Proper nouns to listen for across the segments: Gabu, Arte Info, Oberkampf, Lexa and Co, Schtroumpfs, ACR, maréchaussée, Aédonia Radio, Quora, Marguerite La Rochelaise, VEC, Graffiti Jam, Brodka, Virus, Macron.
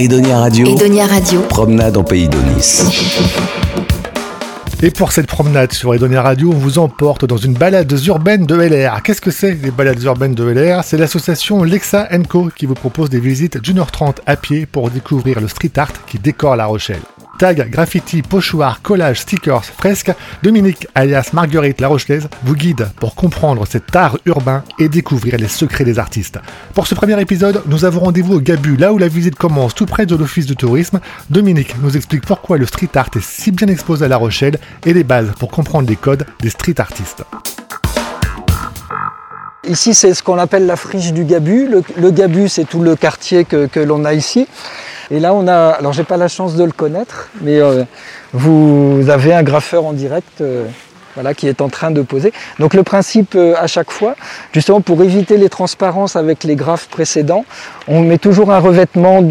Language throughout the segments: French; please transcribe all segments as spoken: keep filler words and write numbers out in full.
Aédonia Radio. Aédonia Radio. Promenade en pays d'Aunis. Et pour cette promenade sur Aédonia Radio, on vous emporte dans une balade urbaine de L R. Qu'est-ce que c'est les balades urbaines de L R? C'est l'association Lexa and Co qui vous propose des visites d'une heure trente à pied pour découvrir le street art qui décore La Rochelle. Tag, graffiti, pochoirs, collages, stickers, fresques, Dominique alias Marguerite La Rochelaise vous guide pour comprendre cet art urbain et découvrir les secrets des artistes. Pour ce premier épisode, nous avons rendez-vous au Gabu, là où la visite commence, tout près de l'office du tourisme. Dominique nous explique pourquoi le street art est si bien exposé à La Rochelle et les bases pour comprendre les codes des street artistes. Ici, c'est ce qu'on appelle la friche du Gabu. Le, le Gabu, c'est tout le quartier que, que l'on a ici. Et là, on a, alors j'ai pas la chance de le connaître, mais euh, vous avez un graffeur en direct euh, voilà, qui est en train de poser. Donc le principe euh, à chaque fois, justement pour éviter les transparences avec les graphes précédents, on met toujours un revêtement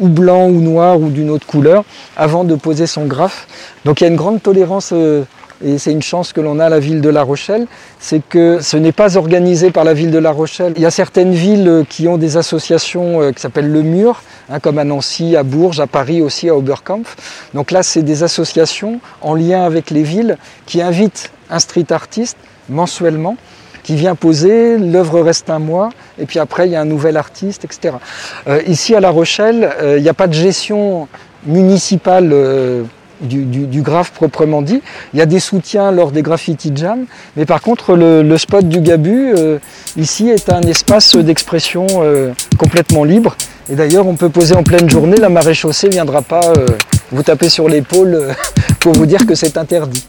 ou blanc ou noir ou d'une autre couleur avant de poser son graphe. Donc il y a une grande tolérance euh, et c'est une chance que l'on a à la ville de La Rochelle, c'est que ce n'est pas organisé par la ville de La Rochelle. Il y a certaines villes qui ont des associations qui s'appellent le Mur, hein, comme à Nancy, à Bourges, à Paris aussi, à Oberkampf. Donc là, c'est des associations en lien avec les villes qui invitent un street artiste mensuellement, qui vient poser, l'œuvre reste un mois, et puis après, il y a un nouvel artiste, et cetera. Euh, ici, à La Rochelle, euh, il n'y a pas de gestion municipale euh, Du, du, du graphe proprement dit. Il y a des soutiens lors des Graffiti Jam, mais par contre le, le spot du Gabu euh, ici est un espace d'expression euh, complètement libre, et d'ailleurs on peut poser en pleine journée, la maréchaussée ne viendra pas euh, vous taper sur l'épaule euh, pour vous dire que c'est interdit.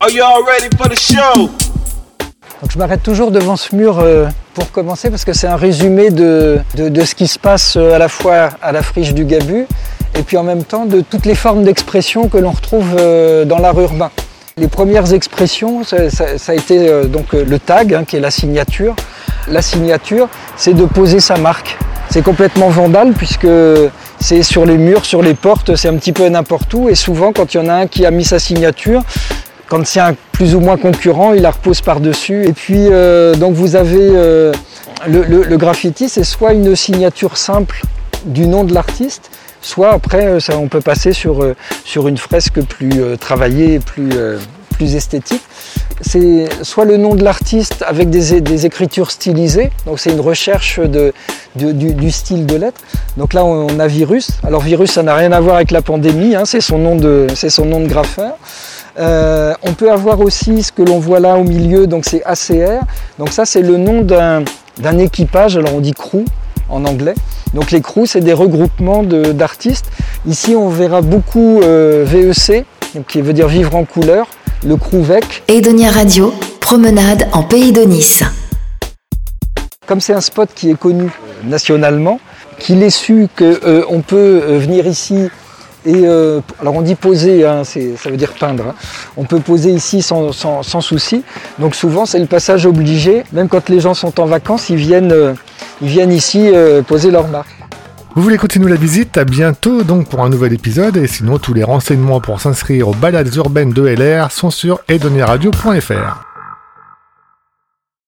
Are y'all ready for the show? Donc je m'arrête toujours devant ce mur euh, pour commencer, parce que c'est un résumé de, de, de ce qui se passe à la fois à la friche du Gabu, et puis en même temps de toutes les formes d'expression que l'on retrouve dans l'art urbain. Les premières expressions, ça, ça, ça a été donc le tag, hein, qui est la signature. La signature, c'est de poser sa marque. C'est complètement vandal, puisque c'est sur les murs, sur les portes, c'est un petit peu n'importe où, et souvent quand il y en a un qui a mis sa signature, quand c'est un plus ou moins concurrent, il la repose par-dessus. Et puis euh, donc vous avez euh, le, le, le graffiti, c'est soit une signature simple du nom de l'artiste, soit après, ça, on peut passer sur, sur une fresque plus euh, travaillée, plus, euh, plus esthétique. C'est soit le nom de l'artiste avec des, des écritures stylisées, donc c'est une recherche de, de, du, du style de lettres. Donc là, on a Virus. Alors Virus, ça n'a rien à voir avec la pandémie, hein, c'est son nom de, c'est son nom de graffeur. Euh, on peut avoir aussi ce que l'on voit là au milieu, donc c'est A C R. Donc ça, c'est le nom d'un, d'un équipage, alors on dit crew en anglais. Donc les crews, c'est des regroupements de, d'artistes. Ici, on verra beaucoup euh, V E C, donc qui veut dire vivre en couleur, le crew V E C. Aédonia Radio, promenade en pays d'Aunis. Comme c'est un spot qui est connu nationalement, qu'il est su qu'on euh, peut venir ici et... Euh, alors on dit poser, hein, c'est, ça veut dire peindre. Hein. On peut poser ici sans, sans, sans souci. Donc souvent, c'est le passage obligé. Même quand les gens sont en vacances, ils viennent... Euh, Ils viennent ici euh, poser leur marque. Vous voulez continuer la visite? À bientôt donc pour un nouvel épisode. Et sinon, tous les renseignements pour s'inscrire aux balades urbaines de L R sont sur aédonia radio point f r.